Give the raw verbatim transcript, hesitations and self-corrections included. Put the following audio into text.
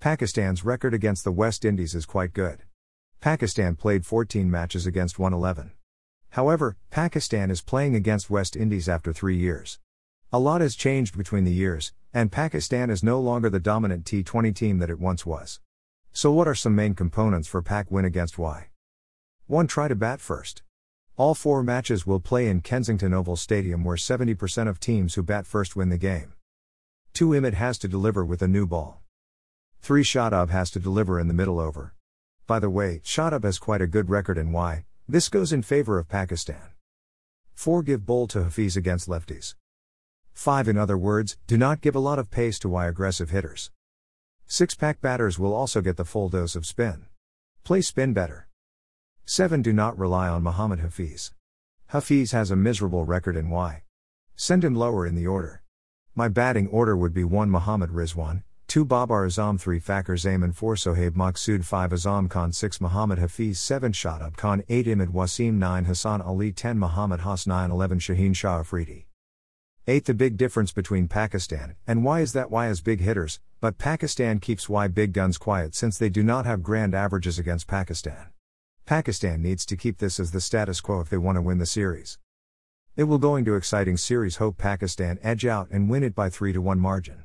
Pakistan's record against the West Indies is quite good. Pakistan played fourteen matches against one eleven. However, Pakistan is playing against West Indies after three years. A lot has changed between the years, and Pakistan is no longer the dominant T twenty team that it once was. So what are some main components for Pak win against Y? one Try to bat first. All four matches will play in Kensington Oval Stadium, where seventy percent of teams who bat first win the game. two Imad has to deliver with a new ball. three Shadab has to deliver in the middle over. By the way, Shadab has quite a good record in Y, this goes in favor of Pakistan. four Give bowl to Hafeez against lefties. five In other words, do not give a lot of pace to Y aggressive hitters. six Pak batters will also get the full dose of spin. Play spin better. seven Do not rely on Mohammad Hafeez. Hafeez has a miserable record in Y. Send him lower in the order. My batting order would be one Mohammad Rizwan, two Babar Azam, three Fakhar Zaman, four Sohaib Maksud, five Azam Khan, six Muhammad Hafeez, seven Shadab Khan, eight Imad Wasim, nine Hassan Ali, ten Muhammad Hassan, nine eleven Shaheen Shah Afridi. eight The big difference between Pakistan and Y is that Y has big hitters, but Pakistan keeps Y big guns quiet since they do not have grand averages against Pakistan. Pakistan needs to keep this as the status quo if they want to win the series. It will go into exciting series. Hope Pakistan edge out and win it by three to one margin.